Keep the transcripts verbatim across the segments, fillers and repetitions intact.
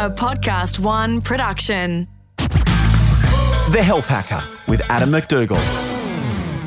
A Podcast One production. The Health Hacker with Adam McDougall.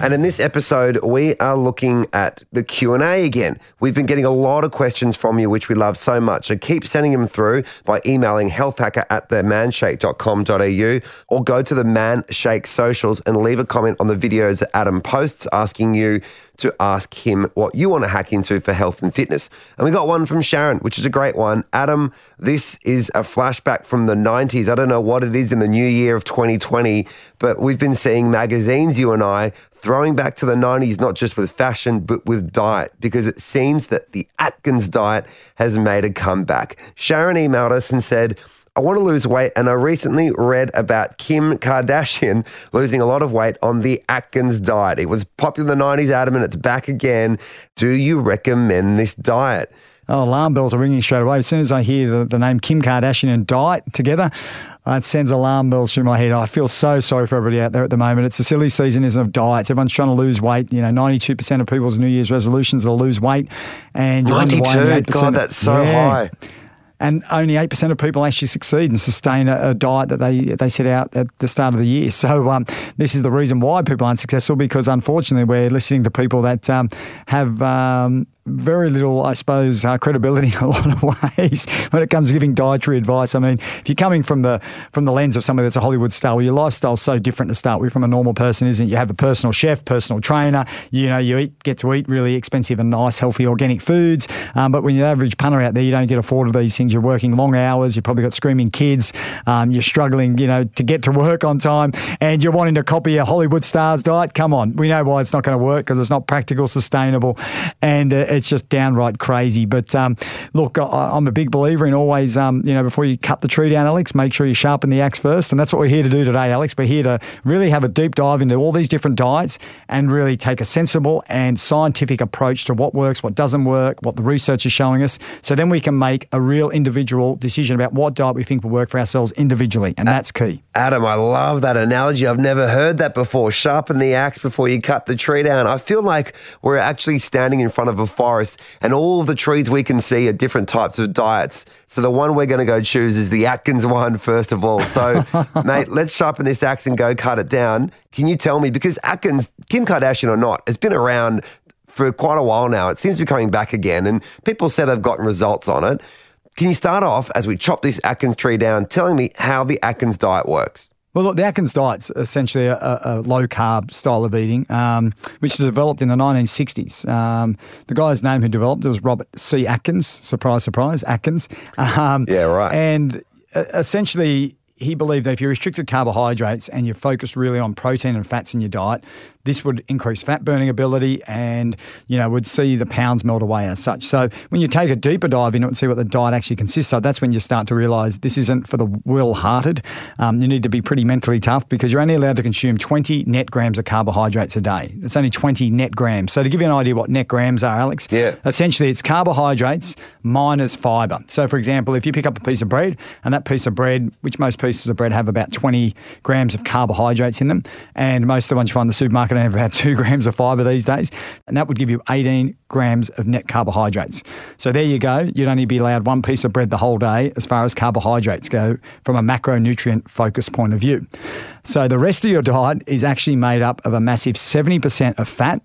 And in this episode, we are looking at the Q and A again. We've been getting a lot of questions from you, which we love so much. So keep sending them through by emailing healthhacker at themanshake dot com dot a u or go to the Man Shake socials and leave a comment on the videos that Adam posts asking you to ask him what you want to hack into for health and fitness. And we got one from Sharon, which is a great one. Adam, this is a flashback from the nineties. I don't know what it is in the new year of twenty twenty, but we've been seeing magazines, you and I, throwing back to the nineties, not just with fashion, but with diet, because it seems that the Atkins diet has made a comeback. Sharon emailed us and said, I want to lose weight, and I recently read about Kim Kardashian losing a lot of weight on the Atkins diet. It was popular in the nineties, Adam, and it's back again. Do you recommend this diet? Oh, alarm bells are ringing straight away. As soon as I hear the, the name Kim Kardashian and diet together, uh, it sends alarm bells through my head. I feel so sorry for everybody out there at the moment. It's a silly season, isn't it, of diets. Everyone's trying to lose weight. You know, ninety-two percent of people's New Year's resolutions are lose weight. And you're ninety-two? God, that's so yeah. high. And only eight percent of people actually succeed and sustain a, a diet that they they set out at the start of the year. So um, this is the reason why people aren't successful, because unfortunately we're listening to people that um, have um, very little, I suppose, uh, credibility in a lot of ways when it comes to giving dietary advice. I mean, if you're coming from the from the lens of somebody that's a Hollywood star, well, your lifestyle's so different to start with from a normal person, isn't it? You have a personal chef, personal trainer, you know, you eat, get to eat really expensive and nice, healthy, organic foods. Um, but when you're the average punter out there, you don't get afforded these things. You're working long hours. You've probably got screaming kids. Um, you're struggling, you know, to get to work on time, and you're wanting to copy a Hollywood star's diet. Come on, we know why it's not going to work, because it's not practical, sustainable, and uh, it's just downright crazy. But um, look, I, I'm a big believer in always, um, you know, before you cut the tree down, Alex, make sure you sharpen the axe first, and that's what we're here to do today, Alex. We're here to really have a deep dive into all these different diets and really take a sensible and scientific approach to what works, what doesn't work, what the research is showing us, so then we can make a real individual decision about what diet we think will work for ourselves individually, and that's key. Adam, I love that analogy. I've never heard that before. Sharpen the axe before you cut the tree down. I feel like we're actually standing in front of a forest, and all of the trees we can see are different types of diets. So the one we're going to go choose is the Atkins one, first of all. So, mate, let's sharpen this axe and go cut it down. Can you tell me, because Atkins, Kim Kardashian or not, has been around for quite a while now. It seems to be coming back again, and people say they've gotten results on it. Can you start off, as we chop this Atkins tree down, telling me how the Atkins diet works? Well, look, the Atkins diet's essentially a, a low-carb style of eating, um, which was developed in the nineteen sixties. Um, the guy's name who developed it was Robert C. Atkins. Surprise, surprise, Atkins. Um, yeah, right. And essentially, he believed that if you restricted carbohydrates and you focused really on protein and fats in your diet, this would increase fat burning ability and, you know, would see the pounds melt away as such. So when you take a deeper dive into it and see what the diet actually consists of, that's when you start to realise this isn't for the well-hearted. Um, you need to be pretty mentally tough, because you're only allowed to consume twenty net grams of carbohydrates a day. It's only twenty net grams. So to give you an idea what net grams are, Alex, yeah. essentially it's carbohydrates minus fibre. So, for example, if you pick up a piece of bread, and that piece of bread, which most people pieces of bread have about twenty grams of carbohydrates in them, and most of the ones you find in the supermarket have about two grams of fibre these days, and that would give you eighteen grams of net carbohydrates. So there you go. You'd only be allowed one piece of bread the whole day as far as carbohydrates go from a macronutrient focus point of view. So the rest of your diet is actually made up of a massive seventy percent of fat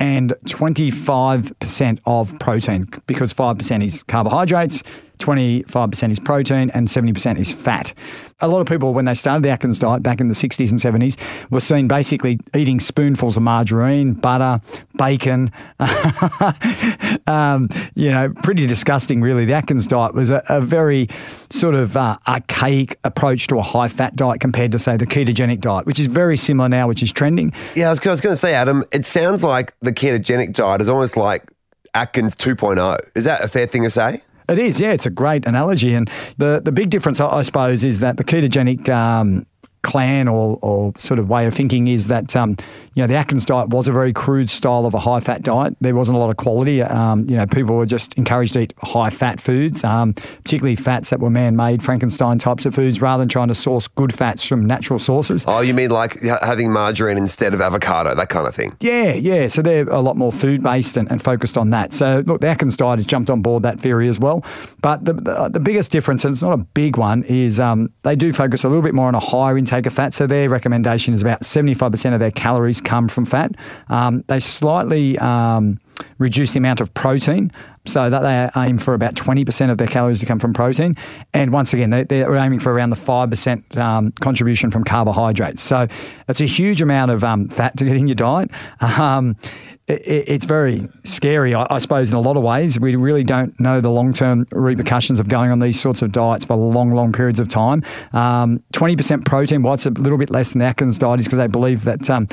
and twenty-five percent of protein, because five percent is carbohydrates, twenty-five percent is protein, and seventy percent is fat. A lot of people, when they started the Atkins diet back in the sixties and seventies, were seen basically eating spoonfuls of margarine, butter, bacon, um, you know, pretty disgusting really. The Atkins diet was a, a very sort of uh, archaic approach to a high-fat diet compared to, say, the ketogenic diet, which is very similar now, which is trending. Yeah, I was, I was going to say, Adam, it sounds like the ketogenic diet is almost like Atkins two point oh. Is that a fair thing to say? It is, yeah. It's a great analogy. And the, the big difference, I, I suppose, is that the ketogenic um, clan or, or sort of way of thinking is that um, you know, the Atkins diet was a very crude style of a high-fat diet. There wasn't a lot of quality. Um, you know, people were just encouraged to eat high-fat foods, um, particularly fats that were man-made, Frankenstein types of foods, rather than trying to source good fats from natural sources. Oh, you mean like having margarine instead of avocado, that kind of thing? Yeah, yeah. So they're a lot more food-based and, and focused on that. So, look, the Atkins diet has jumped on board that theory as well. But the the, the biggest difference, and it's not a big one, is um, they do focus a little bit more on a higher intake of fat. So their recommendation is about seventy-five percent of their calories come from fat. Um, they slightly um, reduce the amount of protein, so that they aim for about twenty percent of their calories to come from protein. And once again, they, they're aiming for around the five percent um, contribution from carbohydrates. So it's a huge amount of um, fat to get in your diet. Um, it, it's very scary, I, I suppose, in a lot of ways. We really don't know the long-term repercussions of going on these sorts of diets for long, long periods of time. Um, twenty percent protein, well, it's a little bit less than the Atkins diet, is because they believe that... Um,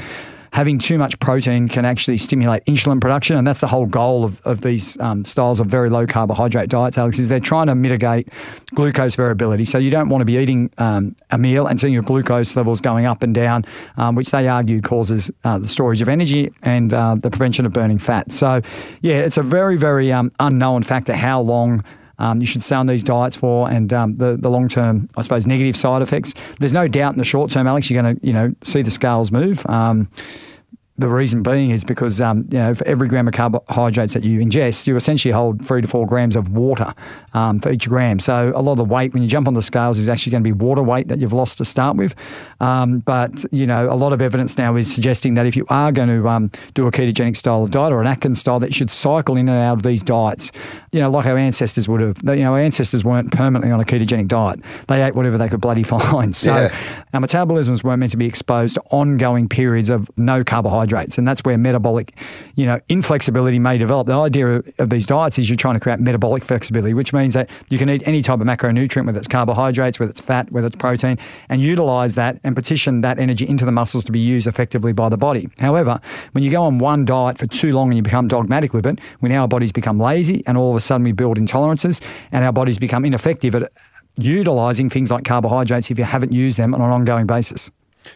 having too much protein can actually stimulate insulin production, and that's the whole goal of, of these um, styles of very low carbohydrate diets, Alex, is they're trying to mitigate glucose variability. So you don't want to be eating um, a meal and seeing your glucose levels going up and down, um, which they argue causes uh, the storage of energy and uh, the prevention of burning fat. So, yeah, it's a very, very um, unknown factor how long Um, you should stay on these diets for, and um, the, the long-term, I suppose, negative side effects. There's no doubt in the short term, Alex, you're going to, you know, see the scales move. Um, the reason being is because, um, you know, for every gram of carbohydrates that you ingest, you essentially hold three to four grams of water um, for each gram. So a lot of the weight when you jump on the scales is actually going to be water weight that you've lost to start with. Um, but, you know, a lot of evidence now is suggesting that if you are going to um, do a ketogenic style of diet or an Atkins style, that you should cycle in and out of these diets. You know, like our ancestors would have. You know, our ancestors weren't permanently on a ketogenic diet. They ate whatever they could bloody find. So yeah. Our metabolisms weren't meant to be exposed to ongoing periods of no carbohydrates, and that's where metabolic, you know, inflexibility may develop. The idea of, of these diets is you're trying to create metabolic flexibility, which means that you can eat any type of macronutrient, whether it's carbohydrates, whether it's fat, whether it's protein, and utilise that and partition that energy into the muscles to be used effectively by the body. However, when you go on one diet for too long and you become dogmatic with it, we now our bodies become lazy, and all of sudden we build intolerances and our bodies become ineffective at utilising things like carbohydrates if you haven't used them on an ongoing basis.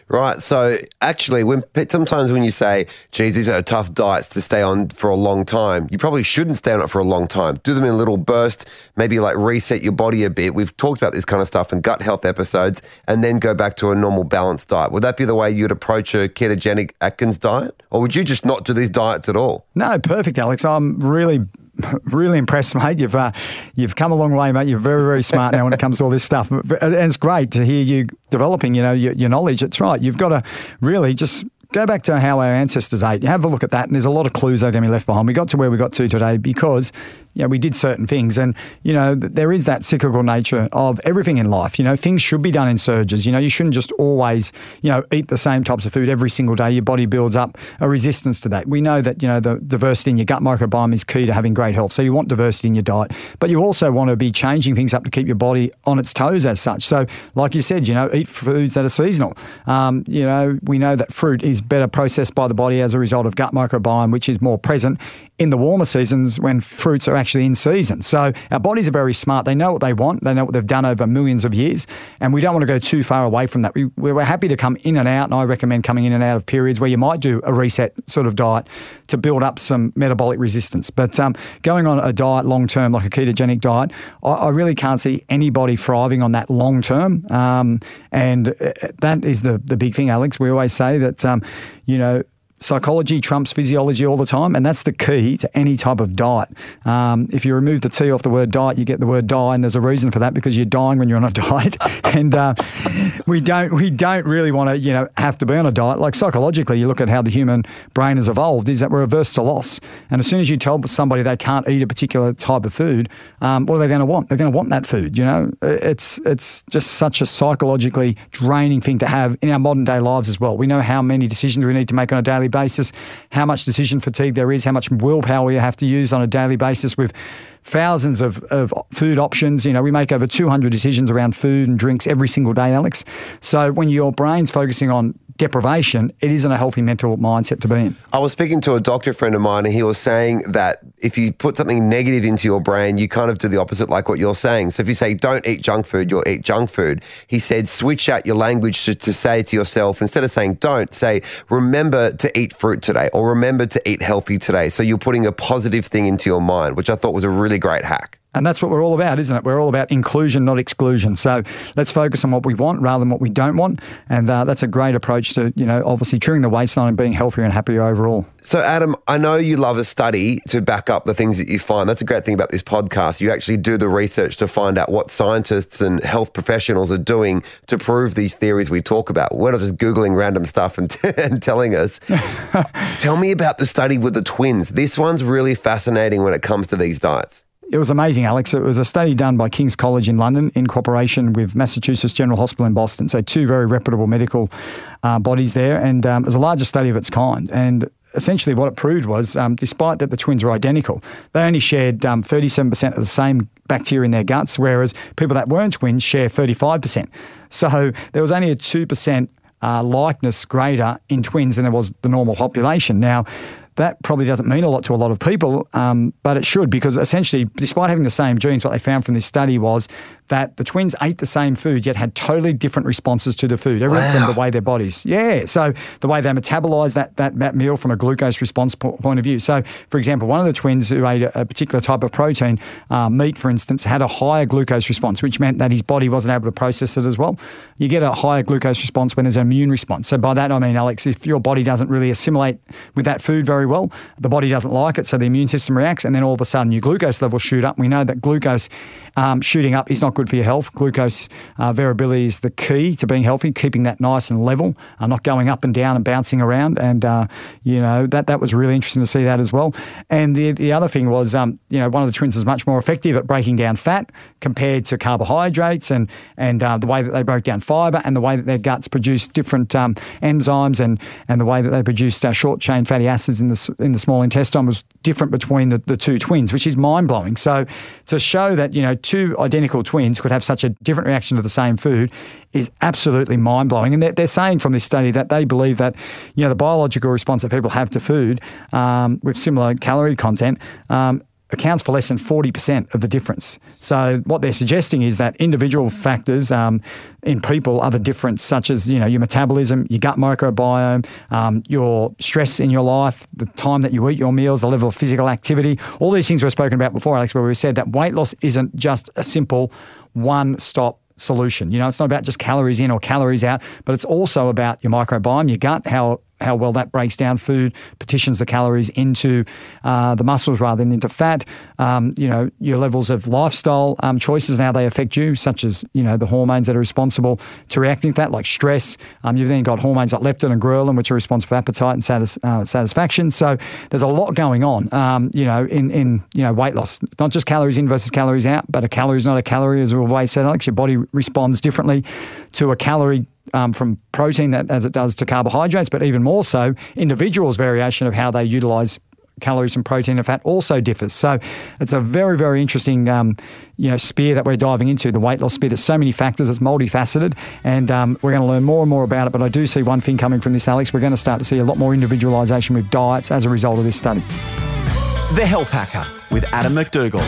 Right. So actually, when sometimes when you say, geez, these are tough diets to stay on for a long time, you probably shouldn't stay on it for a long time. Do them in a little burst, maybe like reset your body a bit. We've talked about this kind of stuff in gut health episodes, and then go back to a normal balanced diet. Would that be the way you'd approach a ketogenic Atkins diet? Or would you just not do these diets at all? No, perfect, Alex. I'm really... Really impressed, mate. You've uh, you've come a long way, mate. You're very, very smart now when it comes to all this stuff. And it's great to hear you developing, you know, your, your knowledge. It's right. You've got to really just go back to how our ancestors ate. Have a look at that, and there's a lot of clues that are going to be left behind. We got to where we got to today because, you know, we did certain things, and, you know, there is that cyclical nature of everything in life. You know, things should be done in surges. You know, you shouldn't just always, you know, eat the same types of food every single day. Your body builds up a resistance to that. We know that, you know, the diversity in your gut microbiome is key to having great health. So you want diversity in your diet, but you also want to be changing things up to keep your body on its toes as such. So like you said, you know, eat foods that are seasonal. Um, you know, we know that fruit is better processed by the body as a result of gut microbiome, which is more present in the warmer seasons when fruits are actually in season. So our bodies are very smart. They know what they want. They know what they've done over millions of years, and we don't want to go too far away from that. We, we're happy to come in and out, and I recommend coming in and out of periods where you might do a reset sort of diet to build up some metabolic resistance. But um, going on a diet long-term, like a ketogenic diet, I, I really can't see anybody thriving on that long-term. Um, and that is the, the big thing, Alex. We always say that, um, you know, psychology trumps physiology all the time, and that's the key to any type of diet. Um, if you remove the T off the word diet, you get the word die, and there's a reason for that, because you're dying when you're on a diet. and uh, we don't we don't really want to, you know, have to be on a diet. Like psychologically, you look at how the human brain has evolved, is that we're averse to loss. And as soon as you tell somebody they can't eat a particular type of food, um, what are they going to want? They're going to want that food, you know. It's, it's just such a psychologically draining thing to have in our modern day lives as well. We know how many decisions we need to make on a daily basis, how much decision fatigue there is, how much willpower you have to use on a daily basis with thousands of, of food options. You know, we make over two hundred decisions around food and drinks every single day, Alex. So when your brain's focusing on deprivation, it isn't a healthy mental mindset to be in. I was speaking to a doctor friend of mine and he was saying that if you put something negative into your brain, you kind of do the opposite, like what you're saying. So if you say, don't eat junk food, you'll eat junk food. He said, switch out your language to, to say to yourself, instead of saying don't, say remember to eat fruit today or remember to eat healthy today. So you're putting a positive thing into your mind, which I thought was a really great hack. And that's what we're all about, isn't it? We're all about inclusion, not exclusion. So let's focus on what we want rather than what we don't want. And uh, that's a great approach to, you know, obviously chewing the waistline and being healthier and happier overall. So Adam, I know you love a study to back up the things that you find. That's a great thing about this podcast. You actually do the research to find out what scientists and health professionals are doing to prove these theories we talk about. We're not just Googling random stuff and, t- and telling us. Tell me about the study with the twins. This one's really fascinating when it comes to these diets. It was amazing, Alex. It was a study done by King's College in London in cooperation with Massachusetts General Hospital in Boston. So two very reputable medical uh, bodies there. And um, it was the largest study of its kind. And essentially what it proved was, um, despite that the twins were identical, they only shared um, thirty-seven percent of the same bacteria in their guts, whereas people that weren't twins share thirty-five percent. So there was only a two percent uh, likeness greater in twins than there was the normal population. Now, that probably doesn't mean a lot to a lot of people, um, but it should, because essentially, despite having the same genes, what they found from this study was that the twins ate the same food, yet had totally different responses to the food. Everything from the way their bodies, yeah. So the way they metabolise that, that that meal from a glucose response po- point of view. So, for example, one of the twins who ate a, a particular type of protein, uh, meat, for instance, had a higher glucose response, which meant that his body wasn't able to process it as well. You get a higher glucose response when there's an immune response. So by that, I mean, Alex, if your body doesn't really assimilate with that food very well, the body doesn't like it, so the immune system reacts, and then all of a sudden your glucose levels shoot up. We know that glucose um, shooting up is not good for your health. Glucose uh, variability is the key to being healthy, keeping that nice and level, uh, not going up and down and bouncing around. And uh, you know that that was really interesting to see that as well. And the the other thing was, um, you know, one of the twins was much more effective at breaking down fat compared to carbohydrates, and and uh, the way that they broke down fibre, and the way that their guts produced different um, enzymes, and and the way that they produced uh, short chain fatty acids in the in the small intestine was different between the, the two twins, which is mind-blowing. So to show that, you know, two identical twins could have such a different reaction to the same food is absolutely mind-blowing. And they're, they're saying from this study that they believe that, you know, the biological response that people have to food um, with similar calorie content um, accounts for less than forty percent of the difference. So what they're suggesting is that individual factors um, in people are the difference, such as, you know, your metabolism, your gut microbiome, um, your stress in your life, the time that you eat your meals, the level of physical activity. All these things we've spoken about before, Alex, where we said that weight loss isn't just a simple one-stop solution. You know, it's not about just calories in or calories out, but it's also about your microbiome, your gut, how how well that breaks down food, partitions the calories into uh, the muscles rather than into fat. Um, you know, your levels of lifestyle um, choices and how they affect you, such as, you know, the hormones that are responsible to reacting to that, like stress. Um, you've then got hormones like leptin and ghrelin, which are responsible for appetite and satis- uh, satisfaction. So there's a lot going on, um, you know, in, in you know weight loss. Not just calories in versus calories out, but a calorie is not a calorie, as we've always said, Alex. Your body responds differently to a calorie Um, from protein that, as it does to carbohydrates, but even more so, individuals' variation of how they utilise calories from protein and fat also differs. So it's a very, very interesting um, you know, spear that we're diving into, the weight loss spear. There's so many factors, it's multifaceted, and um, we're going to learn more and more about it. But I do see one thing coming from this, Alex. We're going to start to see a lot more individualisation with diets as a result of this study. The Health Hacker with Adam McDougall.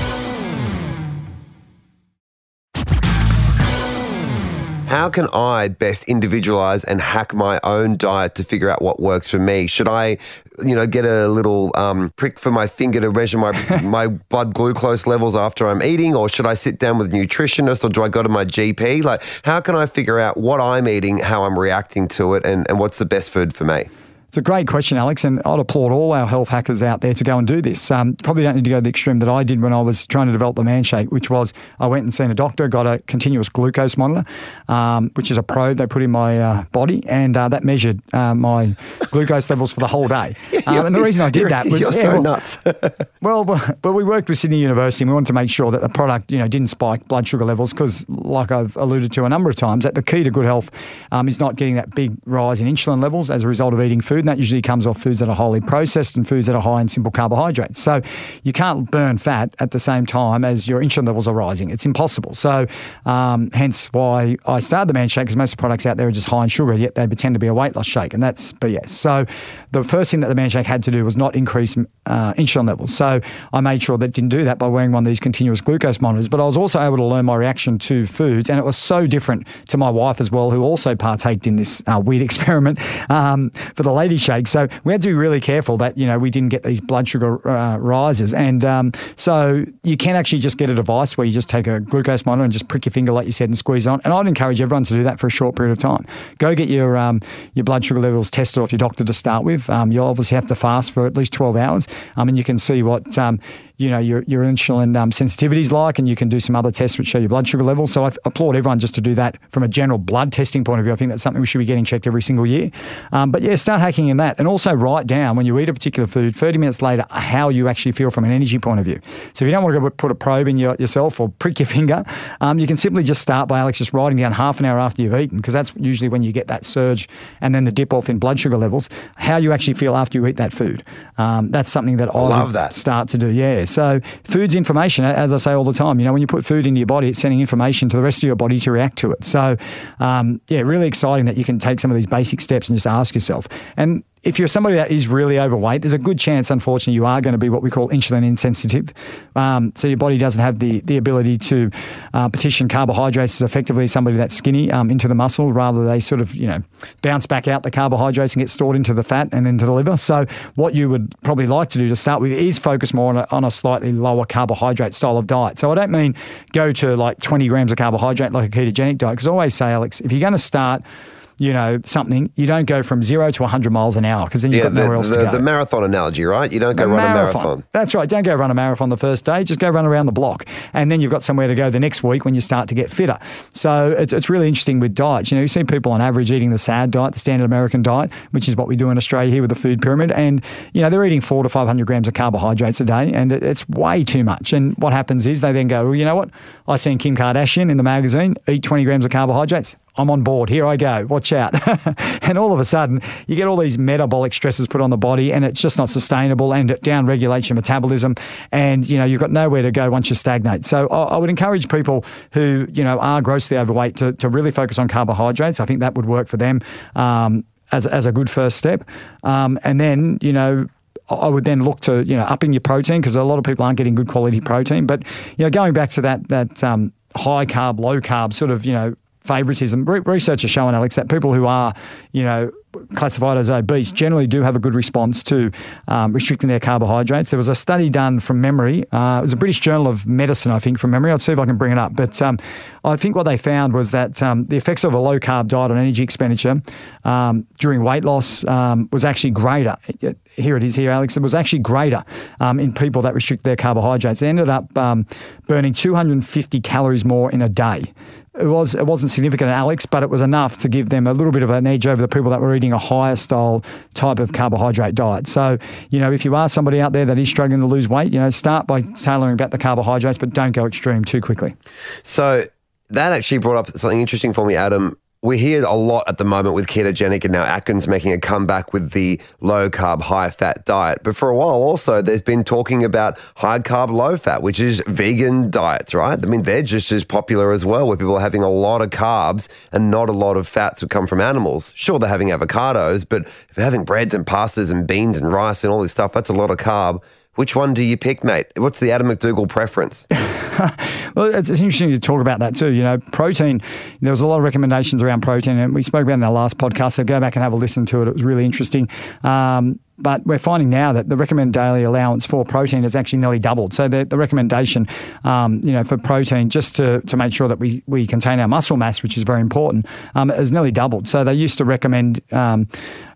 How can I best individualize and hack my own diet to figure out what works for me? Should I, you know, get a little um, prick for my finger to measure my my blood glucose levels after I'm eating, or should I sit down with a nutritionist, or do I go to my G P? Like, how can I figure out what I'm eating, how I'm reacting to it, and, and what's the best food for me? It's a great question, Alex, and I'd applaud all our health hackers out there to go and do this. Um, probably don't need to go to the extreme that I did when I was trying to develop the Man Shake, which was I went and seen a doctor, got a continuous glucose monitor, um, which is a probe they put in my uh, body, and uh, that measured uh, my glucose levels for the whole day. Um, and the reason I did that was... You're yeah, so well, nuts. well, but, but we worked with Sydney University, and we wanted to make sure that the product, you know, didn't spike blood sugar levels, because like I've alluded to a number of times, that the key to good health um, is not getting that big rise in insulin levels as a result of eating food. food, and that usually comes off foods that are highly processed and foods that are high in simple carbohydrates. So you can't burn fat at the same time as your insulin levels are rising. It's impossible. So um, hence why I started the Man Shake, because most of the products out there are just high in sugar, yet they pretend to be a weight loss shake, and that's B S. So the first thing that the Man Shake had to do was not increase uh, insulin levels. So I made sure that it didn't do that by wearing one of these continuous glucose monitors, but I was also able to learn my reaction to foods, and it was so different to my wife as well, who also partaked in this uh, weird experiment um, for the Lady Shake. So we had to be really careful that, you know, we didn't get these blood sugar uh, rises. And um, so you can actually just get a device where you just take a glucose monitor and just prick your finger, like you said, and squeeze it on. And I'd encourage everyone to do that for a short period of time. Go get your um, your blood sugar levels tested off your doctor to start with. Um, you'll obviously have to fast for at least twelve hours, um, and you can see what... Um, you know, your your insulin um, sensitivity is like, and you can do some other tests which show your blood sugar levels. So I f- applaud everyone just to do that from a general blood testing point of view. I think that's something we should be getting checked every single year. Um, but yeah, start hacking in that. And also write down when you eat a particular food, thirty minutes later, how you actually feel from an energy point of view. So if you don't want to put a probe in your, yourself or prick your finger, um, you can simply just start by, Alex, just writing down half an hour after you've eaten, because that's usually when you get that surge and then the dip off in blood sugar levels, how you actually feel after you eat that food. Um, that's something that I Love that. start to do. Yeah. So food's information, as I say all the time. You know, when you put food into your body, it's sending information to the rest of your body to react to it. So, um, yeah, really exciting that you can take some of these basic steps and just ask yourself. And if you're somebody that is really overweight, there's a good chance, unfortunately, you are going to be what we call insulin insensitive. Um, so your body doesn't have the the ability to uh, partition carbohydrates as effectively as somebody that's skinny um, into the muscle. Rather, they sort of, you know, bounce back out the carbohydrates and get stored into the fat and into the liver. So what you would probably like to do to start with is focus more on a, on a slightly lower carbohydrate style of diet. So I don't mean go to like twenty grams of carbohydrate like a ketogenic diet, because I always say, Alex, if you're going to start... you know, something, you don't go from zero to one hundred miles an hour, because then you've yeah, got nowhere the, else the, to go. The marathon analogy, right? You don't go the run marathon. a marathon. That's right. Don't go run a marathon the first day. Just go run around the block. And then you've got somewhere to go the next week when you start to get fitter. So it's, it's really interesting with diets. You know, you see people on average eating the SAD diet, the standard American diet, which is what we do in Australia here with the food pyramid. And, you know, they're eating four to five hundred grams of carbohydrates a day, and it, it's way too much. And what happens is they then go, well, you know what? I seen Kim Kardashian in the magazine eat twenty grams of carbohydrates. I'm on board. Here I go. Watch out. And all of a sudden, you get all these metabolic stresses put on the body, and it's just not sustainable, and it down-regulates your metabolism, and, you know, you've got nowhere to go once you stagnate. So I, I would encourage people who, you know, are grossly overweight to, to really focus on carbohydrates. I think that would work for them um, as, as a good first step. Um, and then, you know, I would then look to, you know, upping your protein, because a lot of people aren't getting good quality protein. But, you know, going back to that, that um, high-carb, low-carb sort of, you know, favoritism. Research is showing, Alex, that people who are, you know, classified as obese generally do have a good response to um, restricting their carbohydrates. There was a study done from memory. Uh, it was a British Journal of Medicine, I think, from memory. I'll see if I can bring it up. But um, I think what they found was that um, the effects of a low-carb diet on energy expenditure um, during weight loss um, was actually greater. Here it is here, Alex. It was actually greater um, in people that restrict their carbohydrates. They ended up um, burning two hundred fifty calories more in a day. It, was, it wasn't significant, Alex, but it was enough to give them a little bit of an edge over the people that were eating a higher style type of carbohydrate diet. So, you know, if you are somebody out there that is struggling to lose weight, you know, start by tailoring back the carbohydrates, but don't go extreme too quickly. So that actually brought up something interesting for me, Adam. We hear a lot at the moment with ketogenic, and now Atkins making a comeback with the low-carb, high-fat diet. But for a while also, there's been talking about high-carb, low-fat, which is vegan diets, right? I mean, they're just as popular as well, where people are having a lot of carbs and not a lot of fats that come from animals. Sure, they're having avocados, but if they're having breads and pastas and beans and rice and all this stuff, that's a lot of carb. Which one do you pick, mate? What's the Adam McDougall preference? Well, it's interesting to talk about that too. You know, protein, there was a lot of recommendations around protein, and we spoke about it in our last podcast, so go back and have a listen to it. It was really interesting. Um, But we're finding now that the recommended daily allowance for protein has actually nearly doubled. So the, the recommendation, um, you know, for protein, just to, to make sure that we, we contain our muscle mass, which is very important, um, has nearly doubled. So they used to recommend um,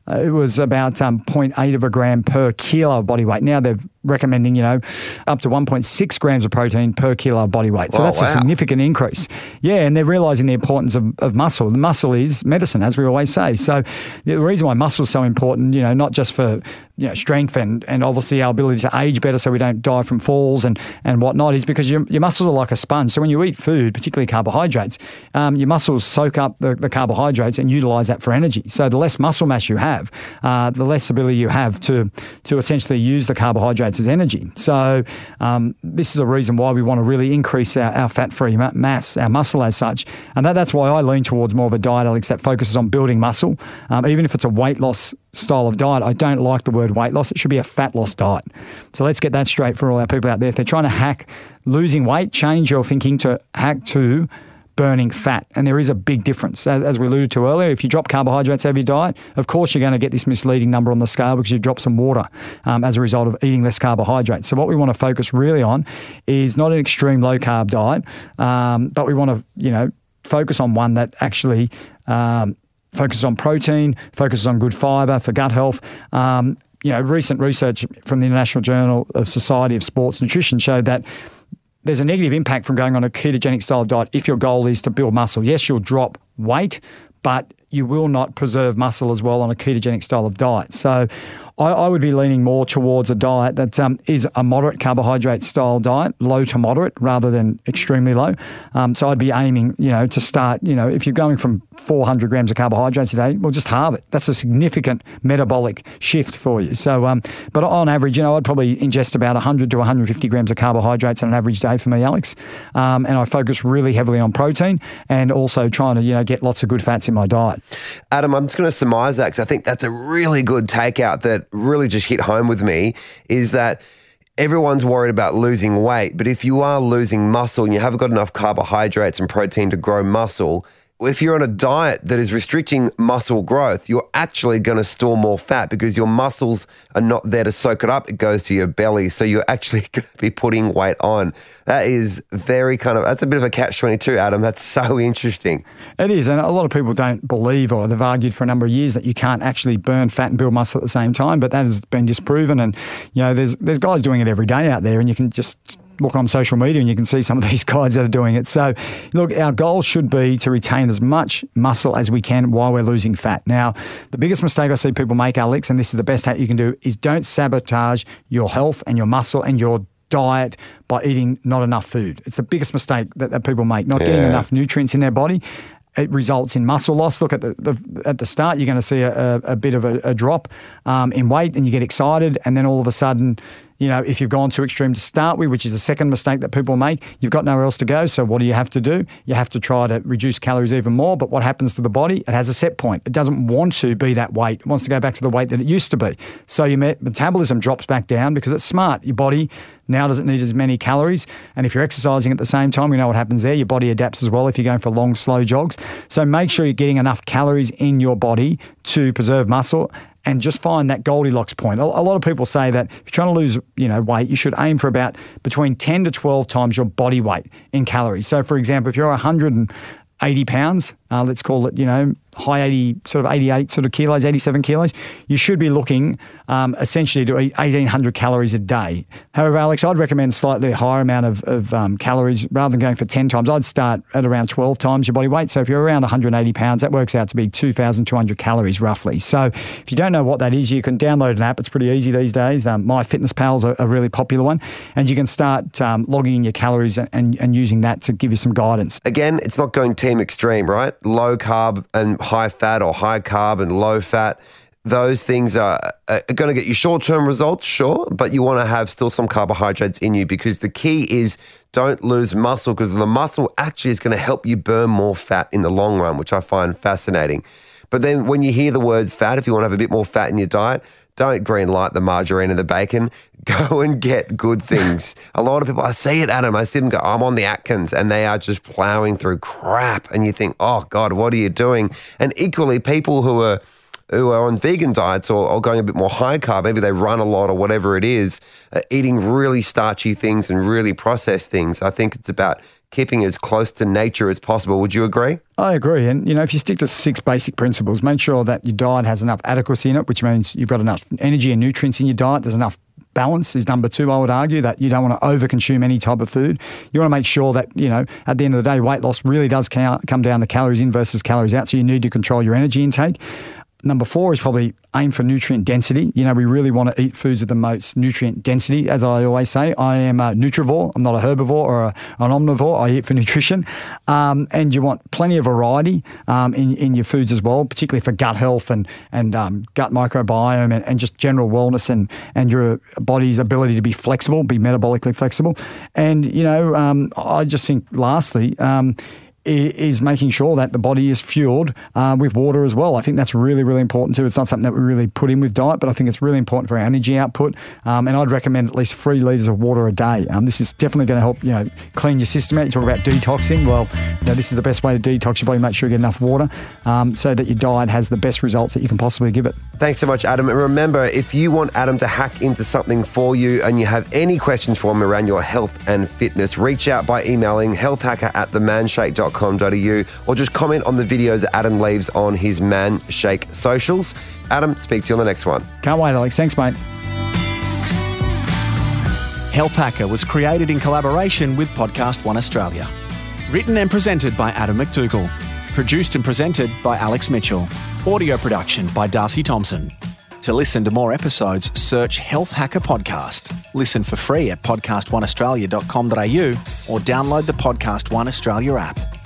it was about um, zero point eight of a gram per kilo of body weight. Now they've recommending, you know, up to one point six grams of protein per kilo of body weight. So oh, that's wow. a significant increase. Yeah, and they're realising the importance of, of muscle. The muscle is medicine, as we always say. So the reason why muscle is so important, you know, not just for you know, strength and, and obviously our ability to age better so we don't die from falls and, and whatnot, is because your, your muscles are like a sponge. So when you eat food, particularly carbohydrates, um, your muscles soak up the, the carbohydrates and utilise that for energy. So the less muscle mass you have, uh, the less ability you have to, to essentially use the carbohydrates as energy. So um, this is a reason why we want to really increase our, our fat-free ma- mass, our muscle as such. And that, that's why I lean towards more of a diet, Alex, that focuses on building muscle. Um, even if it's a weight loss style of diet, I don't like the word weight loss. It should be a fat loss diet. So let's get that straight for all our people out there. If they're trying to hack losing weight, change your thinking to hack to burning fat. And there is a big difference. As, as we alluded to earlier, if you drop carbohydrates out of your diet, of course you're going to get this misleading number on the scale because you drop some water um, as a result of eating less carbohydrates. So what we want to focus really on is not an extreme low carb diet, um, but we want to, you know, focus on one that actually um, focuses on protein, focuses on good fiber for gut health. Um, you know, recent research from the International Journal of Society of Sports Nutrition showed that there's a negative impact from going on a ketogenic style diet if your goal is to build muscle. Yes, you'll drop weight, but you will not preserve muscle as well on a ketogenic style of diet. So I, I would be leaning more towards a diet that um, is a moderate carbohydrate style diet, low to moderate rather than extremely low. Um, so I'd be aiming, you know, to start, you know, if you're going from four hundred grams of carbohydrates a day, well, just halve it. That's a significant metabolic shift for you. So, um, but on average, you know, I'd probably ingest about one hundred to one hundred fifty grams of carbohydrates on an average day for me, Alex. Um, and I focus really heavily on protein and also trying to, you know, get lots of good fats in my diet. Adam, I'm just going to surmise that because I think that's a really good takeout that really just hit home with me is that everyone's worried about losing weight, but if you are losing muscle and you haven't got enough carbohydrates and protein to grow muscle, if you're on a diet that is restricting muscle growth, you're actually going to store more fat because your muscles are not there to soak it up. It goes to your belly. So you're actually going to be putting weight on. That is very kind of, that's a bit of a catch twenty-two, Adam. That's so interesting. It is. And a lot of people don't believe, or they've argued for a number of years, that you can't actually burn fat and build muscle at the same time. But that has been disproven. And, you know, there's there's guys doing it every day out there, and you can just look on social media and you can see some of these guys that are doing it. So look, our goal should be to retain as much muscle as we can while we're losing fat. Now, the biggest mistake I see people make, Alex, and this is the best hack you can do, is don't sabotage your health and your muscle and your diet by eating not enough food. It's the biggest mistake that, that people make, not yeah. getting enough nutrients in their body. It results in muscle loss. Look, at the, the at the start, you're going to see a, a, a bit of a, a drop um, in weight and you get excited, and then all of a sudden, you know, if you've gone too extreme to start with, which is the second mistake that people make, you've got nowhere else to go. So what do you have to do? You have to try to reduce calories even more. But what happens to the body? It has a set point. It doesn't want to be that weight. It wants to go back to the weight that it used to be. So your metabolism drops back down because it's smart. Your body now doesn't need as many calories. And if you're exercising at the same time, you know what happens there. Your body adapts as well if you're going for long, slow jogs. So make sure you're getting enough calories in your body to preserve muscle. And just find that Goldilocks point. A lot of people say that if you're trying to lose, you know, weight, you should aim for about between ten to twelve times your body weight in calories. So, for example, if you're one hundred eighty pounds, uh, let's call it, you know, high eighty, sort of eighty-eight sort of kilos, eighty-seven kilos, you should be looking um, essentially to eat eighteen hundred calories a day. However, Alex, I'd recommend slightly higher amount of, of um, calories rather than going for ten times. I'd start at around twelve times your body weight. So if you're around one hundred eighty pounds, that works out to be two thousand two hundred calories roughly. So if you don't know what that is, you can download an app. It's pretty easy these days. Um, MyFitnessPal's a, a really popular one. And you can start um, logging in your calories and, and, and using that to give you some guidance. Again, it's not going team extreme, right? Low carb and high fat, or high carb and low fat. Those things are, are going to get you short-term results, sure, but you want to have still some carbohydrates in you because the key is don't lose muscle, because the muscle actually is going to help you burn more fat in the long run, which I find fascinating. But then when you hear the word fat, if you want to have a bit more fat in your diet, don't green light the margarine and the bacon. Go and get good things. A lot of people, I see it, Adam, I see them go, I'm on the Atkins, and they are just plowing through crap. And you think, oh God, what are you doing? And equally, people who are who are on vegan diets or, or going a bit more high carb, maybe they run a lot or whatever it is, uh, eating really starchy things and really processed things. I think it's about keeping as close to nature as possible. Would you agree? I agree. And, you know, if you stick to six basic principles, make sure that your diet has enough adequacy in it, which means you've got enough energy and nutrients in your diet. There's enough balance is number two, I would argue, that you don't want to overconsume any type of food. You want to make sure that, you know, at the end of the day, weight loss really does count, come down to calories in versus calories out, so you need to control your energy intake. Number four is probably aim for nutrient density. You know, we really want to eat foods with the most nutrient density, as I always say. I am a nutrivore. I'm not a herbivore or a, an omnivore. I eat for nutrition. Um, and you want plenty of variety um, in, in your foods as well, particularly for gut health and, and um, gut microbiome and, and just general wellness and, and your body's ability to be flexible, be metabolically flexible. And, you know, um, I just think lastly, um, is making sure that the body is fueled uh, with water as well. I think that's really, really important too. It's not something that we really put in with diet, but I think it's really important for our energy output. Um, and I'd recommend at least three litres of water a day. Um, this is definitely going to help, you know, clean your system out. You talk about detoxing. Well, you know, this is the best way to detox your body. Make sure you get enough water um, so that your diet has the best results that you can possibly give it. Thanks so much, Adam. And remember, if you want Adam to hack into something for you and you have any questions for him around your health and fitness, reach out by emailing healthhacker at the man shake dot com. or just comment on the videos Adam leaves on his Man Shake socials. Adam, speak to you on the next one. Can't wait, Alex. Thanks, mate. Health Hacker was created in collaboration with Podcast One Australia. Written and presented by Adam McDougall. Produced and presented by Alex Mitchell. Audio production by Darcy Thompson. To listen to more episodes, search Health Hacker Podcast. Listen for free at podcast one australia dot com dot a u or download the Podcast One Australia app.